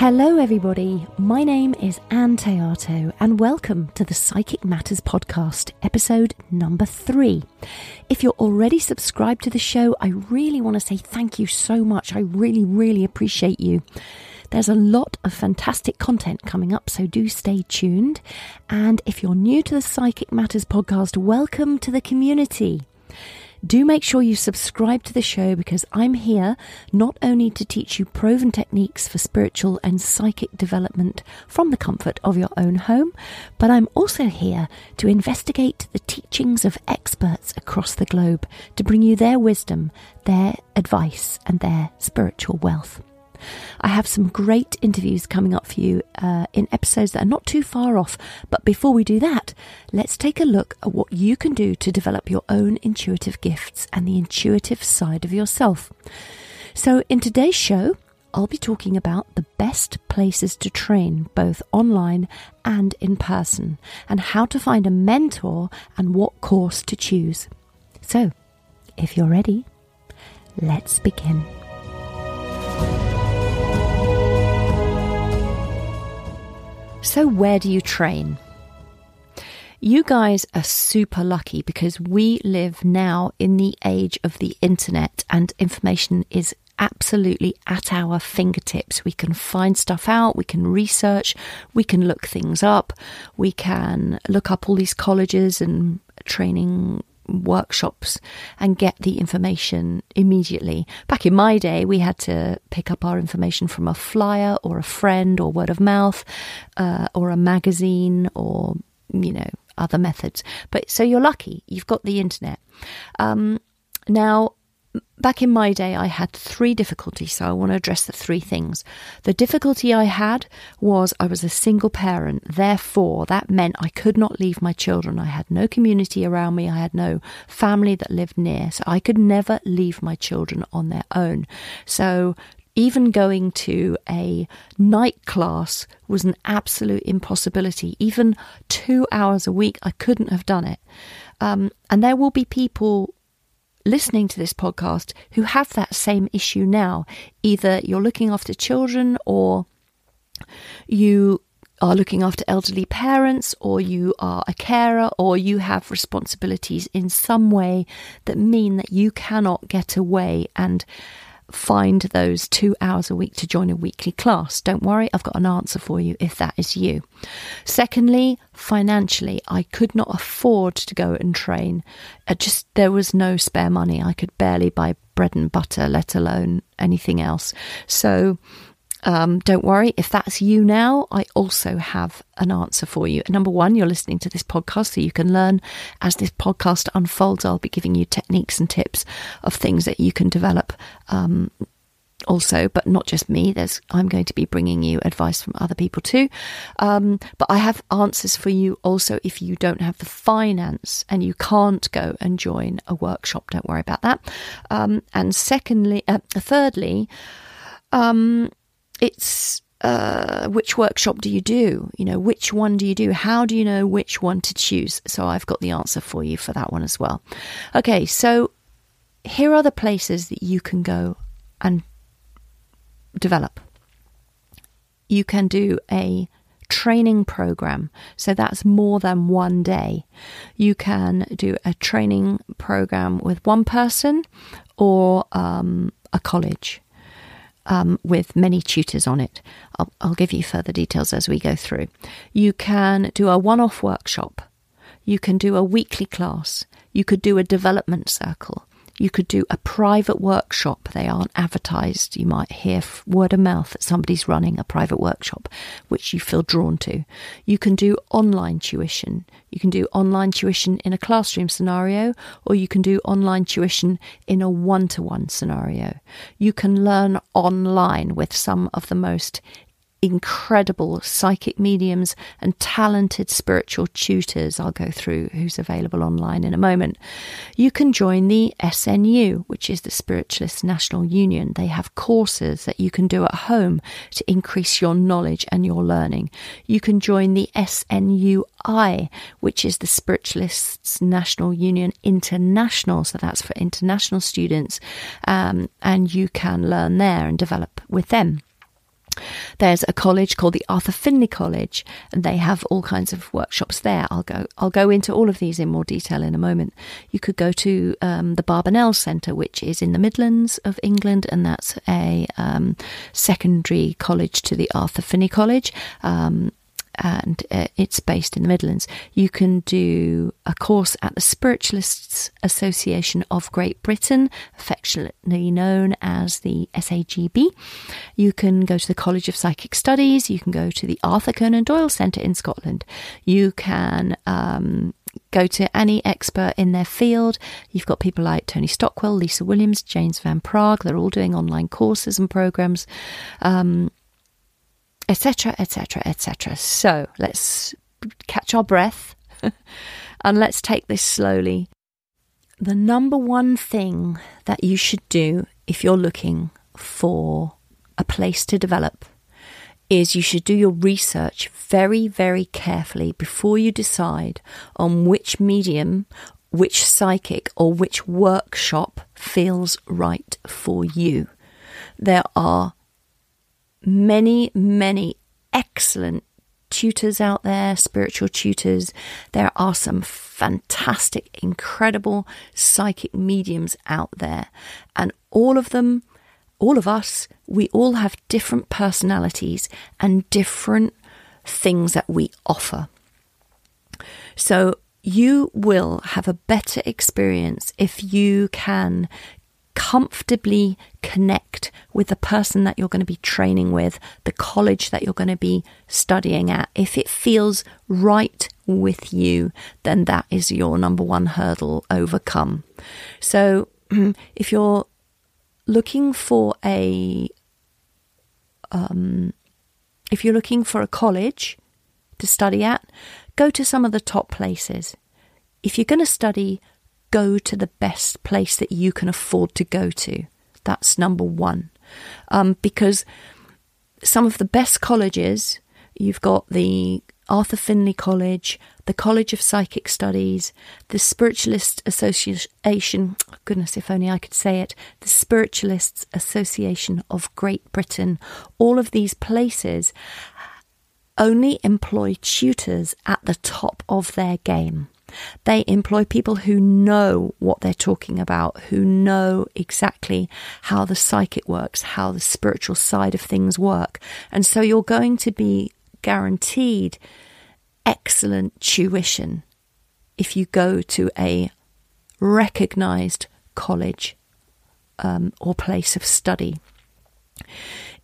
Hello everybody, my name is Ann Théato and welcome to the Psychic Matters Podcast, episode number 3. If you're already subscribed to the show, I really want to say thank you so much. I really appreciate you. There's a lot of fantastic content coming up, so do stay tuned. And if you're new to the Psychic Matters Podcast, welcome to the community. Do make sure you subscribe to the show because I'm here not only to teach you proven techniques for spiritual and psychic development from the comfort of your own home, but I'm also here to investigate the teachings of experts across the globe to bring you their wisdom, their advice, and their spiritual wealth. I have some great interviews coming up for you in episodes that are not too far off. But before we do that, let's take a look at what you can do to develop your own intuitive gifts and the intuitive side of yourself. So in today's show, I'll be talking about the best places to train, both online and in person, and how to find a mentor and what course to choose. So if you're ready, let's begin. So where do you train? You guys are super lucky because we live now in the age of the internet and information is absolutely at our fingertips. We can find stuff out, we can research, we can look things up, we can look up all these colleges and training workshops and get the information immediately. Back in my day, we had to pick up our information from a flyer or a friend or word of mouth or a magazine or, you know, other methods. But so you're lucky, you've got the internet. Now, back in my day, I had 3 difficulties, so I want to address the 3 things. The difficulty I had was I was a single parent, therefore that meant I could not leave my children. I had no community around me, I had no family that lived near, so I could never leave my children on their own. So even going to a night class was an absolute impossibility. Even 2 hours a week, I couldn't have done it. And there will be people listening to this podcast who have that same issue now. Either you're looking after children or you are looking after elderly parents or you are a carer or you have responsibilities in some way that mean that you cannot get away and find those 2 hours a week to join a weekly class. Don't worry, I've got an answer for you if that is you. Secondly, financially, I could not afford to go and train. There was no spare money. I could barely buy bread and butter, let alone anything else. So don't worry, if that's you now, I also have an answer for you. Number one, you're listening to this podcast so you can learn. As this podcast unfolds, I'll be giving you techniques and tips of things that you can develop also, but not just me. I'm going to be bringing you advice from other people too. But I have answers for you also if you don't have the finance and you can't go and join a workshop. Don't worry about that. And thirdly, it's which workshop do you do? You know, which one do you do? How do you know which one to choose? So I've got the answer for you for that one as well. Okay, so here are the places that you can go and develop. You can do a training program, so that's more than one day. You can do a training program with one person or a college. With many tutors on it. I'll give you further details as we go through. You can do a one-off workshop. You can do a weekly class. You could do a development circle. You could do a private workshop. They aren't advertised. You might hear word of mouth that somebody's running a private workshop, which you feel drawn to. You can do online tuition. You can do online tuition in a classroom scenario, or you can do online tuition in a one-to-one scenario. You can learn online with some of the most incredible psychic mediums and talented spiritual tutors. I'll go through who's available online in a moment. You can join the SNU, which is the Spiritualists National Union. They have courses that you can do at home to increase your knowledge and your learning. You can join the SNUI, which is the Spiritualists National Union International. So that's for international students, and you can learn there and develop with them. There's a college called the Arthur Findlay College, and they have all kinds of workshops there. I'll go into all of these in more detail in a moment. You could go to the Barbanell Centre, which is in the Midlands of England, and that's a secondary college to the Arthur Findlay College, and it's based in the Midlands. You can do a course at the Spiritualists Association of Great Britain, affectionately known as the SAGB. You can go to the College of Psychic Studies. You can go to the Arthur Conan Doyle Centre in Scotland. You can go to any expert in their field. You've got people like Tony Stockwell, Lisa Williams, James Van Praagh. They're all doing online courses and programs, etc., etc., etc. So let's catch our breath and let's take this slowly. The number one thing that you should do if you're looking for a place to develop is you should do your research very, very carefully before you decide on which medium, which psychic, or which workshop feels right for you. There are many, many excellent tutors out there, spiritual tutors. There are some fantastic, incredible psychic mediums out there. And all of them, all of us, we all have different personalities and different things that we offer. So you will have a better experience if you can comfortably connect with the person that you're going to be training with, the college that you're going to be studying at. If it feels right with you, then that is your number one hurdle overcome. So if you're looking for a college to study at, go to some of the top places. If you're going to study, go to the best place that you can afford to go to. That's number one. Because some of the best colleges, you've got the Arthur Findlay College, the College of Psychic Studies, the Spiritualists Association, goodness, if only I could say it, the Spiritualists Association of Great Britain. All of these places only employ tutors at the top of their game. They employ people who know what they're talking about, who know exactly how the psychic works, how the spiritual side of things work. And so you're going to be guaranteed excellent tuition if you go to a recognised college or place of study.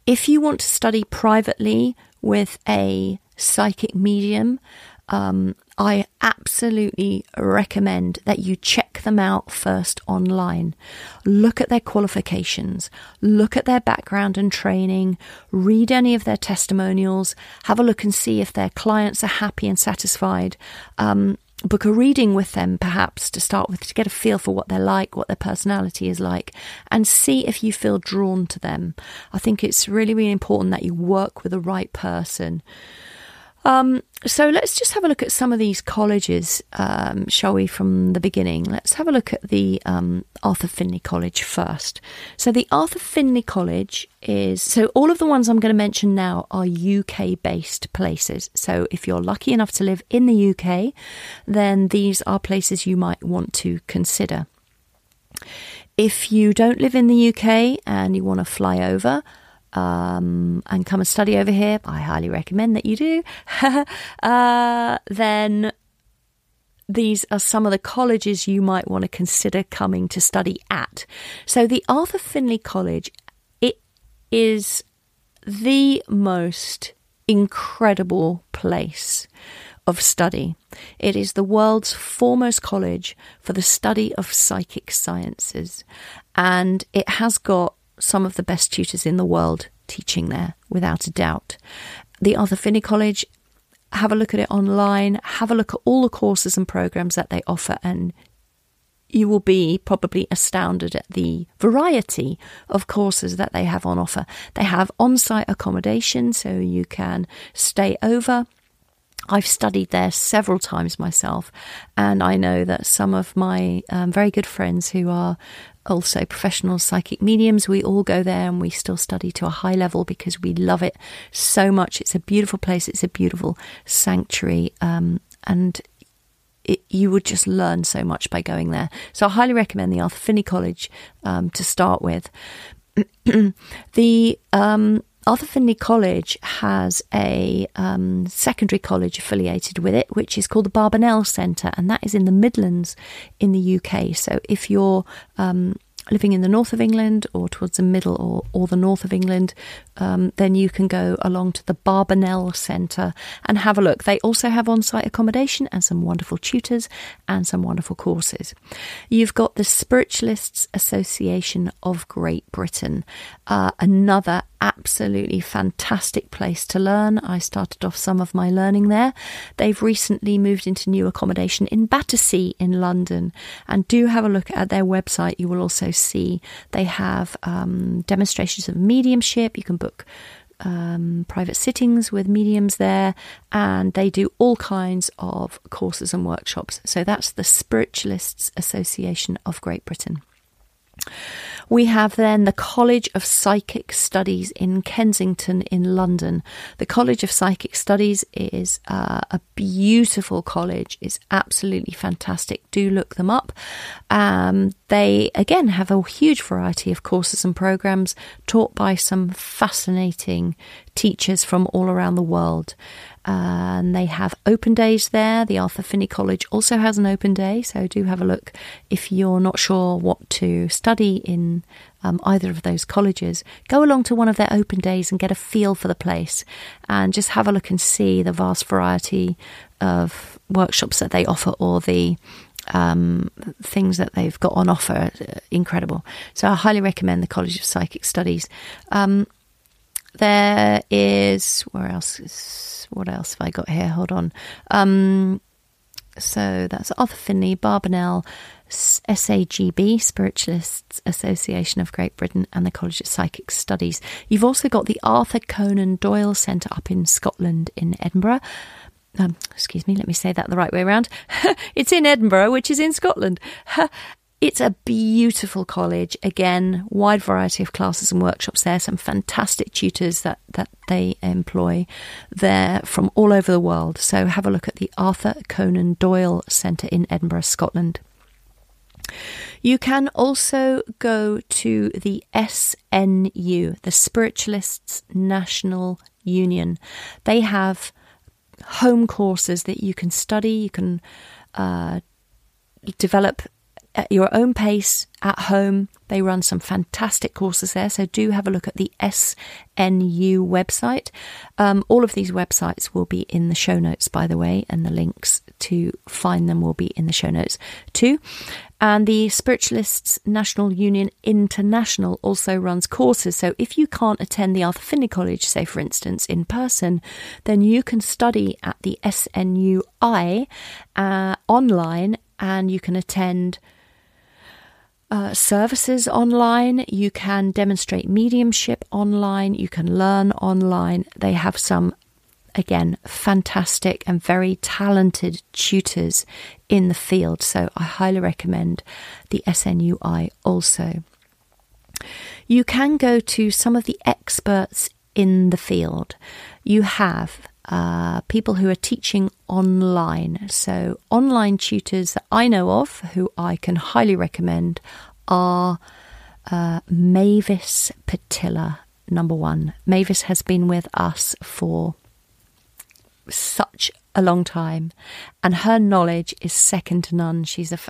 If you want to study privately with a psychic medium, I absolutely recommend that you check them out first online. Look at their qualifications, look at their background and training, read any of their testimonials, have a look and see if their clients are happy and satisfied. Book a reading with them, perhaps, to start with, to get a feel for what they're like, what their personality is like, and see if you feel drawn to them. I think it's really, really important that you work with the right person. So let's just have a look at some of these colleges, shall we, from the beginning. Let's have a look at the Arthur Findlay College first. So the Arthur Findlay College is... So all of the ones I'm going to mention now are UK-based places. So if you're lucky enough to live in the UK, then these are places you might want to consider. If you don't live in the UK and you want to fly over... and come and study over here, I highly recommend that you do, then these are some of the colleges you might want to consider coming to study at. So the Arthur Findlay College, it is the most incredible place of study. It is the world's foremost college for the study of psychic sciences, and it has got some of the best tutors in the world teaching there, without a doubt. The Arthur Findlay College, have a look at it online, have a look at all the courses and programs that they offer, and you will be probably astounded at the variety of courses that they have on offer. They have on-site accommodation, so you can stay over. I've studied there several times myself, and I know that some of my very good friends who are also professional psychic mediums, we all go there and we still study to a high level because we love it so much. It's a beautiful place. It's a beautiful sanctuary, and you would just learn so much by going there. So I highly recommend the Arthur Findlay College to start with. The Arthur Findlay College has a secondary college affiliated with it, which is called the Barbanell Centre, and that is in the Midlands in the UK. So if you're living in the north of England or towards the middle or the north of England, then you can go along to the Barbanell Centre and have a look. They also have on-site accommodation and some wonderful tutors and some wonderful courses. You've got the Spiritualists Association of Great Britain, another absolutely fantastic place to learn. I started off some of my learning there. They've recently moved into new accommodation in Battersea in London, and do have a look at their website. You will also see they have demonstrations of mediumship. You can book private sittings with mediums there, and they do all kinds of courses and workshops. So that's the Spiritualists Association of Great Britain. We have then the College of Psychic Studies in Kensington in London. The College of Psychic Studies is a beautiful college. It's absolutely fantastic. Do look them up. They, again, have a huge variety of courses and programs taught by some fascinating teachers from all around the world. And they have open days there. The Arthur Findlay College also has an open day, so do have a look if you're not sure what to study in either of those colleges. Go along to one of their open days and get a feel for the place, and just have a look and see the vast variety of workshops that they offer, or the things that they've got on offer. Incredible. So I highly recommend the College of Psychic Studies. There is, what else have I got here? Hold on. So that's Arthur Findlay, Barbanell, SAGB, Spiritualists Association of Great Britain, and the College of Psychic Studies. You've also got the Arthur Conan Doyle Centre up in Scotland in Edinburgh. Excuse me, let me say that the right way around. It's in Edinburgh, which is in Scotland. It's a beautiful college. Again, wide variety of classes and workshops there. Some fantastic tutors that they employ there from all over the world. So have a look at the Arthur Conan Doyle Centre in Edinburgh, Scotland. You can also go to the SNU, the Spiritualists National Union. They have home courses that you can study. You can develop at your own pace at home. They run some fantastic courses there, so do have a look at the SNU website. All of these websites will be in the show notes, by the way, and the links to find them will be in the show notes too. And the Spiritualists National Union International also runs courses. So if you can't attend the Arthur Findlay College, say for instance, in person, then you can study at the SNUI online, and you can attend services online, you can demonstrate mediumship online, you can learn online. They have some, again, fantastic and very talented tutors in the field. So I highly recommend the SNUI also. You can go to some of the experts in the field. You have people who are teaching online. So online tutors that I know of, who I can highly recommend, are Mavis Pittilla, number one. Mavis has been with us for such a long time, and her knowledge is second to none.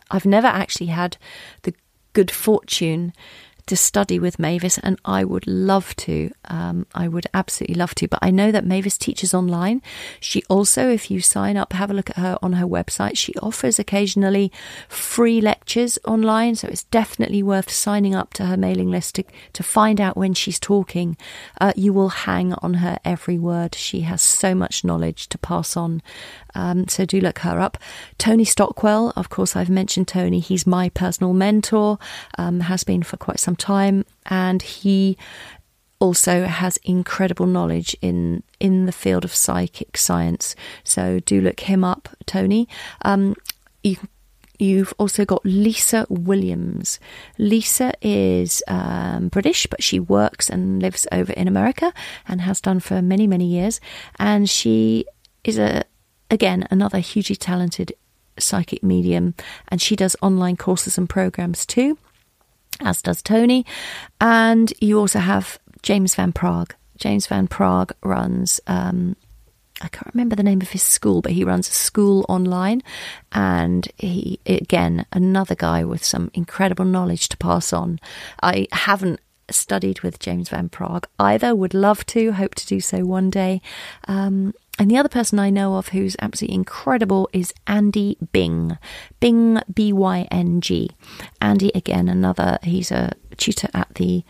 I've never actually had the good fortune to study with Mavis, and I would love to. I would absolutely love to, but I know that Mavis teaches online. She also, if you sign up, have a look at her on her website. She offers occasionally free lectures online, so it's definitely worth signing up to her mailing list to find out when she's talking. You will hang on her every word. She has so much knowledge to pass on, so do look her up. Tony Stockwell, of course, I've mentioned Tony. He's my personal mentor, has been for quite some time, and he also has incredible knowledge in in the field of psychic science. So do look him up, Tony. You've also got Lisa Williams. Lisa is British, but she works and lives over in America and has done for many, many years. And she is, again, another hugely talented psychic medium. And she does online courses and programs too, as does Tony. And you also have James Van Praagh. James Van Praagh runs... I can't remember the name of his school, but he runs a school online, and he, again, another guy with some incredible knowledge to pass on. I haven't studied with James Van Praagh either, would love to, hope to do so one day. And the other person I know of who's absolutely incredible is Andy Bing. Bing, B-Y-N-G. Andy, again, another, he's a tutor at the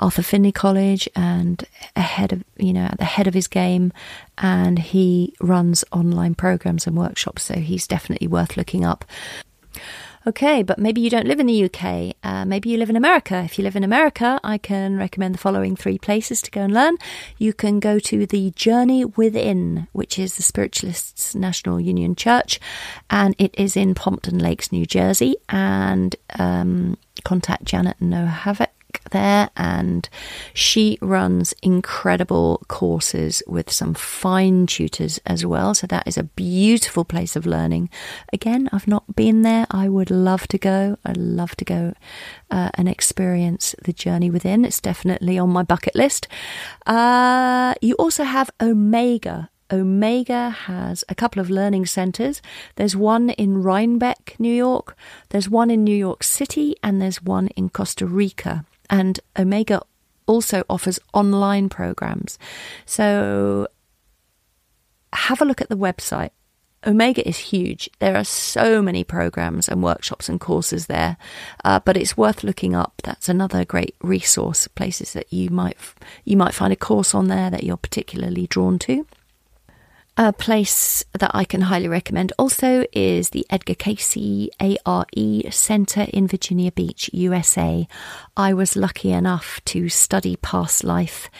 Arthur Findlay College and at the head of his game, and he runs online programs and workshops, so he's definitely worth looking up. Okay, but maybe you don't live in the UK. Maybe you live in America. If you live in America, I can recommend the following three places to go and learn. You can go to the Journey Within, which is the Spiritualists National Union Church, and it is in Pompton Lakes, New Jersey, and contact Janet Nohavik there, and she runs incredible courses with some fine tutors as well, so that is a beautiful place of learning. Again, I've not been there. I would love to go. I'd love to go and experience the Journey Within. It's definitely on my bucket list. You also have Omega. Omega has a couple of learning centres. There's one in Rhinebeck, New York, there's one in New York City, and there's one in Costa Rica. And Omega also offers online programs. So have a look at the website. Omega is huge. There are so many programs and workshops and courses there, but it's worth looking up. That's another great resource, places that you might find a course on there that you're particularly drawn to. A place that I can highly recommend also is the Edgar Cayce A.R.E. Center in Virginia Beach, USA. I was lucky enough to study past life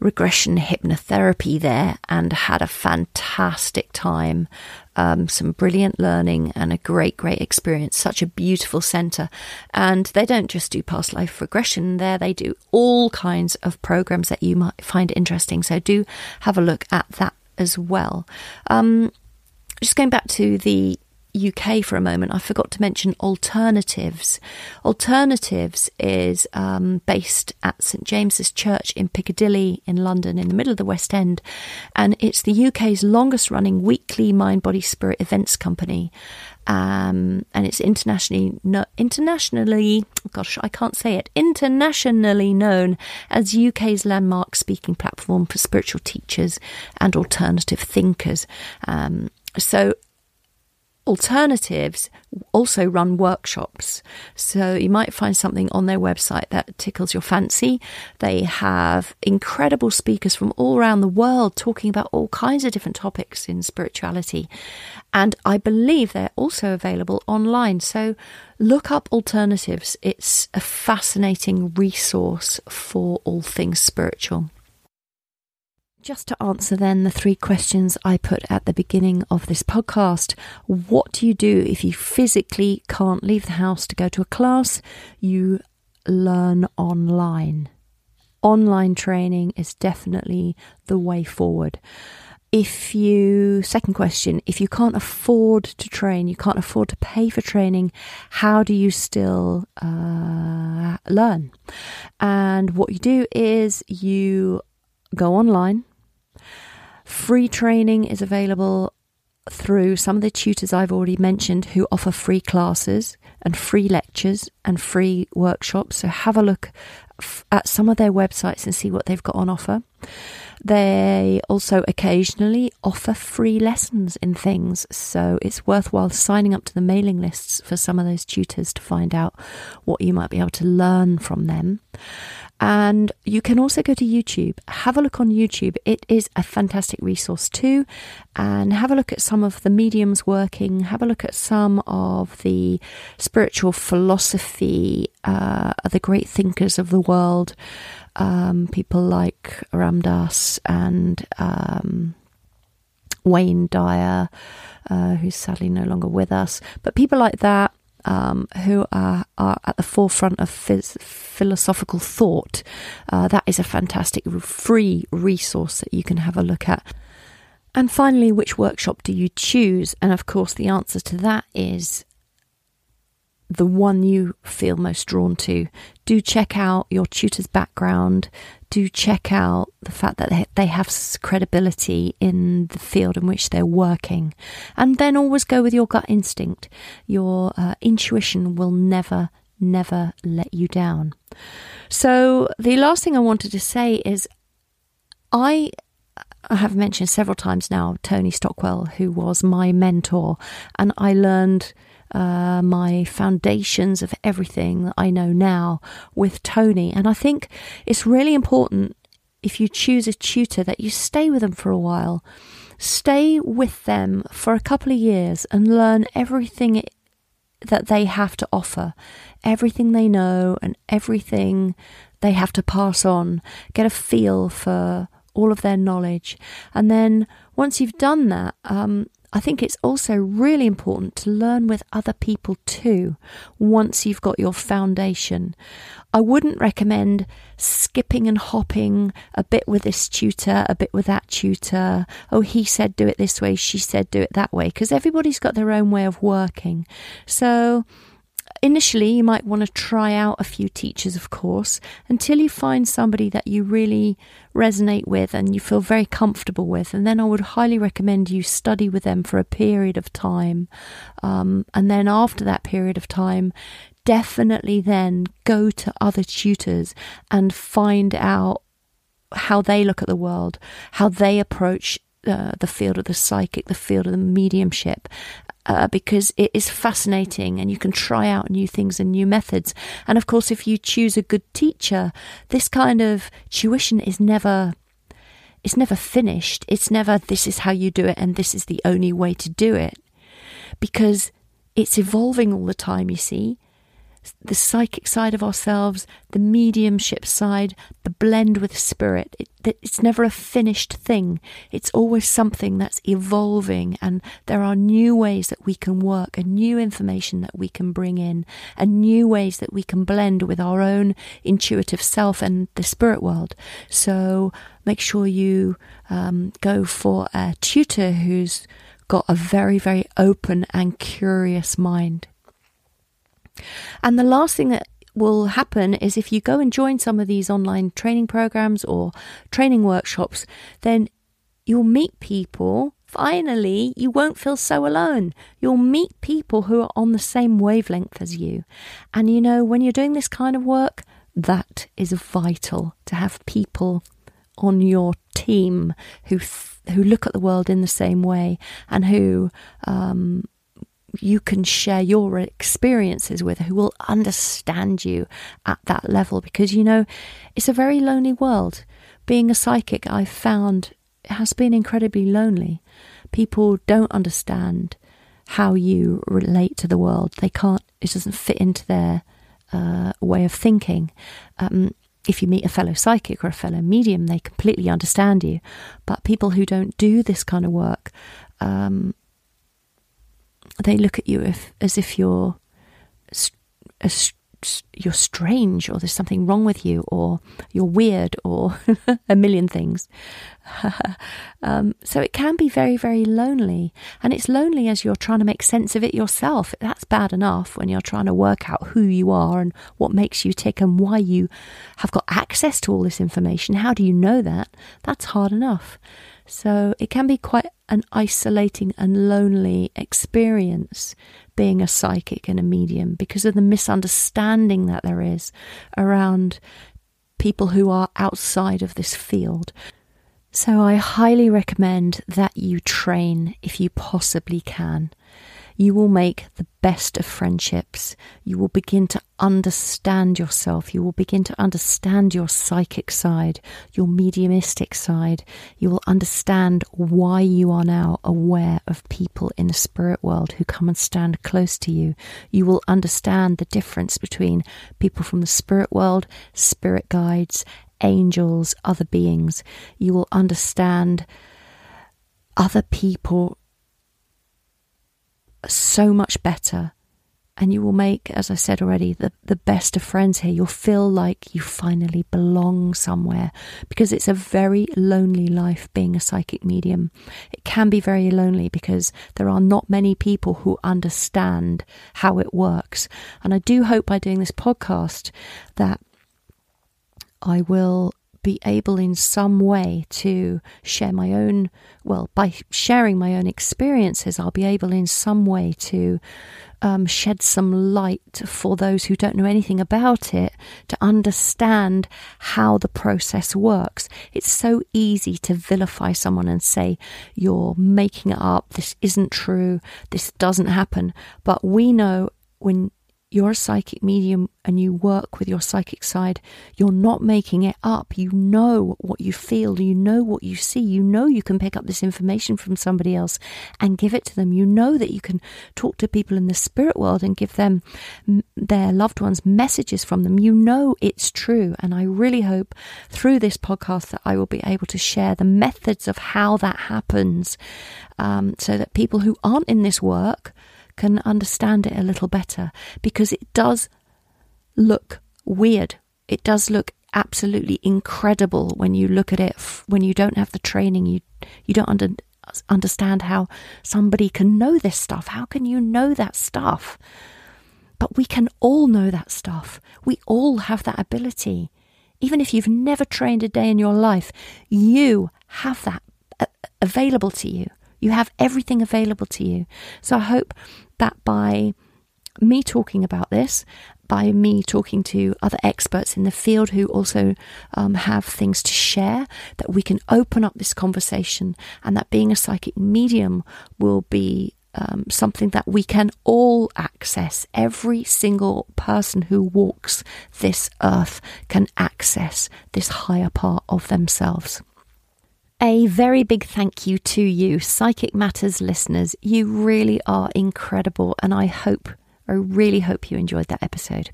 regression hypnotherapy there and had a fantastic time. Some brilliant learning and a great, great experience. Such a beautiful centre. And they don't just do past life regression there. They do all kinds of programs that you might find interesting. So do have a look at that as well. Just going back to the UK for a moment, I forgot to mention Alternatives. Alternatives is based at St James's Church in Piccadilly in London, in the middle of the West End, and it's the UK's longest running weekly mind, body, spirit events company, and it's internationally known as UK's landmark speaking platform for spiritual teachers and alternative thinkers. So Alternatives also run workshops, so you might find something on their website that tickles your fancy. They have incredible speakers from all around the world talking about all kinds of different topics in spirituality, and I believe they're also available online, so look up Alternatives. It's a fascinating resource for all things spiritual. Just to answer then the three questions I put at the beginning of this podcast. What do you do if you physically can't leave the house to go to a class? You learn online. Online training is definitely the way forward. Second question, if you can't afford to train, you can't afford to pay for training, how do you still learn? And what you do is you go online. Free training is available through some of the tutors I've already mentioned who offer free classes and free lectures and free workshops. So have a look at some of their websites and see what they've got on offer. They also occasionally offer free lessons in things, so it's worthwhile signing up to the mailing lists for some of those tutors to find out what you might be able to learn from them. And you can also go to YouTube. Have a look on YouTube. It is a fantastic resource too. And have a look at some of the mediums working. Have a look at some of the spiritual philosophy of the great thinkers of the world. People like Ram Dass and Wayne Dyer, who's sadly no longer with us. But people like that. Who are at the forefront of philosophical thought, that is a fantastic free resource that you can have a look at. And finally, which workshop do you choose? And of course, the answer to that is the one you feel most drawn to. Do check out your tutor's background. Do check out the fact that they have credibility in the field in which they're working. And then always go with your gut instinct. Your intuition will never, never let you down. So the last thing I wanted to say is I have mentioned several times now Tony Stockwell, who was my mentor, and I learned my foundations of everything that I know now with Tony. And I think it's really important, if you choose a tutor, that you stay with them for a while. Stay with them for a couple of years and learn everything that they have to offer, everything they know and everything they have to pass on. Get a feel for all of their knowledge. And then once you've done that, I think it's also really important to learn with other people too, once you've got your foundation. I wouldn't recommend skipping and hopping a bit with this tutor, a bit with that tutor. Oh, he said do it this way, she said do it that way, because everybody's got their own way of working. So initially, you might want to try out a few teachers, of course, until you find somebody that you really resonate with and you feel very comfortable with. And then I would highly recommend you study with them for a period of time. And then after that period of time, definitely then go to other tutors and find out how they look at the world, how they approach the field of the psychic, the field of the mediumship. Because it is fascinating and you can try out new things and new methods. And of course, if you choose a good teacher, this kind of tuition is never, it's never finished. It's never, this is how you do it and this is the only way to do it. Because it's evolving all the time, you see. The psychic side of ourselves, the mediumship side, the blend with spirit. It's never a finished thing. It's always something that's evolving, and there are new ways that we can work and new information that we can bring in and new ways that we can blend with our own intuitive self and the spirit world. So make sure you go for a tutor who's got a very, very open and curious mind. And the last thing that will happen is if you go and join some of these online training programs or training workshops, then you'll meet people. Finally, you won't feel so alone. You'll meet people who are on the same wavelength as you. And you know, when you're doing this kind of work, that is vital, to have people on your team who look at the world in the same way and who you can share your experiences with, who will understand you at that level. Because, you know, it's a very lonely world. Being a psychic, I've found, has been incredibly lonely. People don't understand how you relate to the world. They can't, it doesn't fit into their way of thinking. If you meet a fellow psychic or a fellow medium, they completely understand you. But people who don't do this kind of work, they look at you as if you're strange, or there's something wrong with you, or you're weird, or a million things. So it can be very, very lonely. And it's lonely as you're trying to make sense of it yourself. That's bad enough when you're trying to work out who you are and what makes you tick and why you have got access to all this information. How do you know that? That's hard enough. So it can be quite an isolating and lonely experience being a psychic and a medium, because of the misunderstanding that there is around people who are outside of this field. So I highly recommend that you train if you possibly can. You will make the best of friendships. You will begin to understand yourself. You will begin to understand your psychic side, your mediumistic side. You will understand why you are now aware of people in the spirit world who come and stand close to you. You will understand the difference between people from the spirit world, spirit guides, angels, other beings. You will understand other people so much better, and you will make, as I said already, the best of friends here. You'll feel like you finally belong somewhere, because it's a very lonely life being a psychic medium. It can be very lonely because there are not many people who understand how it works. And I do hope by doing this podcast that I will be able in some way to share my own, well, by sharing my own experiences, I'll be able in some way to shed some light for those who don't know anything about it, to understand how the process works. It's so easy to vilify someone and say, you're making it up, this isn't true, this doesn't happen. But we know when you're a psychic medium and you work with your psychic side, you're not making it up. You know what you feel, you know what you see, you know you can pick up this information from somebody else and give it to them. You know that you can talk to people in the spirit world and give them, their loved ones, messages from them. You know it's true. And I really hope through this podcast that I will be able to share the methods of how that happens, so that people who aren't in this work can understand it a little better, because it does look weird. It does look absolutely incredible when you look at it. When you don't have the training, you don't understand how somebody can know this stuff. How can you know that stuff? But we can all know that stuff. We all have that ability. Even if you've never trained a day in your life, you have that available to you. You have everything available to you. So I hope that by me talking about this, by me talking to other experts in the field who also have things to share, that we can open up this conversation, and that being a psychic medium will be something that we can all access. Every single person who walks this earth can access this higher part of themselves. A very big thank you to you, Psychic Matters listeners. You really are incredible, and I really hope you enjoyed that episode.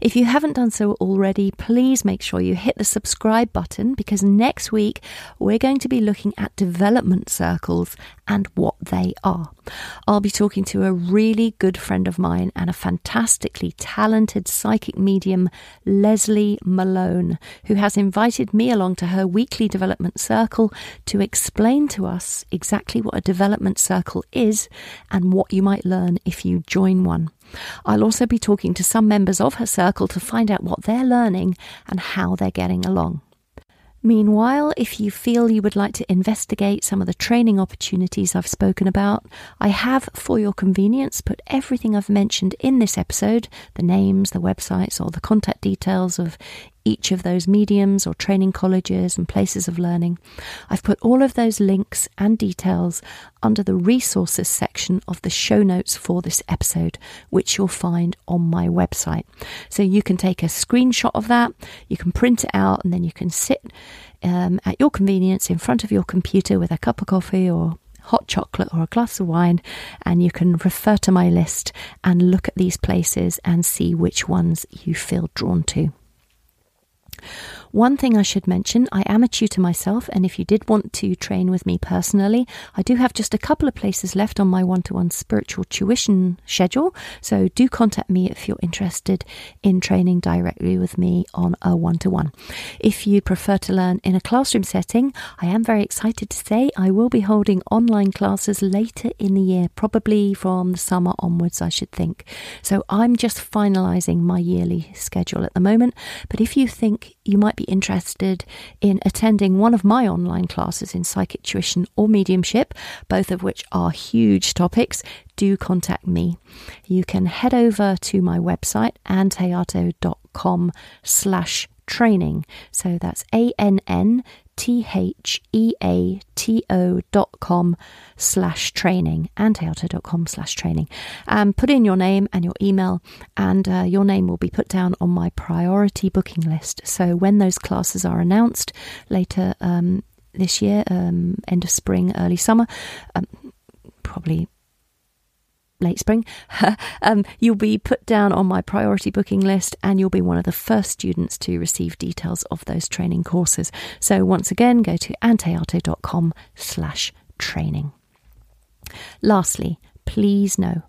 If you haven't done so already, please make sure you hit the subscribe button, because next week we're going to be looking at development circles and what they are. I'll be talking to a really good friend of mine and a fantastically talented psychic medium, Leslie Malone, who has invited me along to her weekly development circle to explain to us exactly what a development circle is and what you might learn if you join one. I'll also be talking to some members of her circle to find out what they're learning and how they're getting along. Meanwhile, if you feel you would like to investigate some of the training opportunities I've spoken about, I have, for your convenience, put everything I've mentioned in this episode, the names, the websites, or the contact details of each of those mediums or training colleges and places of learning. I've put all of those links and details under the resources section of the show notes for this episode, which you'll find on my website. So you can take a screenshot of that, you can print it out, and then you can sit at your convenience in front of your computer with a cup of coffee or hot chocolate or a glass of wine, and you can refer to my list and look at these places and see which ones you feel drawn to. One thing I should mention, I am a tutor myself, and if you did want to train with me personally, I do have just a couple of places left on my one-to-one spiritual tuition schedule, so do contact me if you're interested in training directly with me on a one-to-one. If you prefer to learn in a classroom setting, I am very excited to say I will be holding online classes later in the year, probably from the summer onwards, I should think. So I'm just finalising my yearly schedule at the moment, but if you think you might be interested in attending one of my online classes in psychic tuition or mediumship, both of which are huge topics, do contact me. You can head over to my website, annthéato.com/contact training. So that's ANNTHEATO.com/training, annthéato.com/training. Put in your name and your email, and your name will be put down on my priority booking list. So when those classes are announced later this year, end of spring, early summer, probably late spring, you'll be put down on my priority booking list, and you'll be one of the first students to receive details of those training courses. So once again, go to annthéato.com/training. Lastly, please know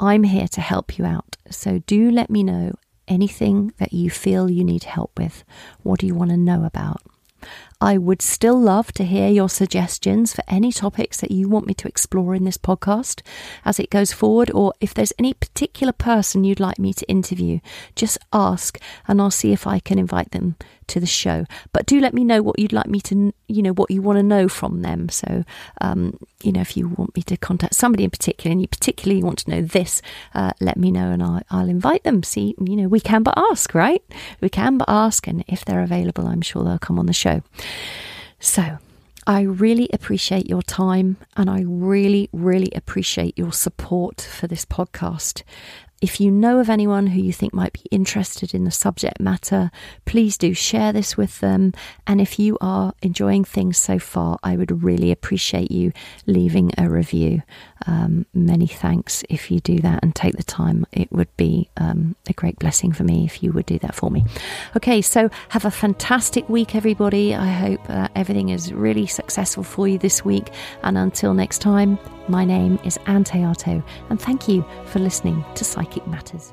I'm here to help you out. So do let me know anything that you feel you need help with. What do you want to know about? I would still love to hear your suggestions for any topics that you want me to explore in this podcast as it goes forward, or if there's any particular person you'd like me to interview, just ask and I'll see if I can invite them to the show. But do let me know what you'd like me to, what you want to know from them. So, if you want me to contact somebody in particular and you particularly want to know this, let me know and I'll invite them. See, we can but ask, right? We can but ask, and if they're available, I'm sure they'll come on the show. So I really appreciate your time, and I really, really appreciate your support for this podcast. If you know of anyone who you think might be interested in the subject matter, please do share this with them. And if you are enjoying things so far, I would really appreciate you leaving a review. Many thanks if you do that and take the time. It would be a great blessing for me if you would do that for me. Okay, so have a fantastic week, everybody. I hope everything is really successful for you this week. And until next time, my name is Ann Théato, and thank you for listening to Psychic Matters.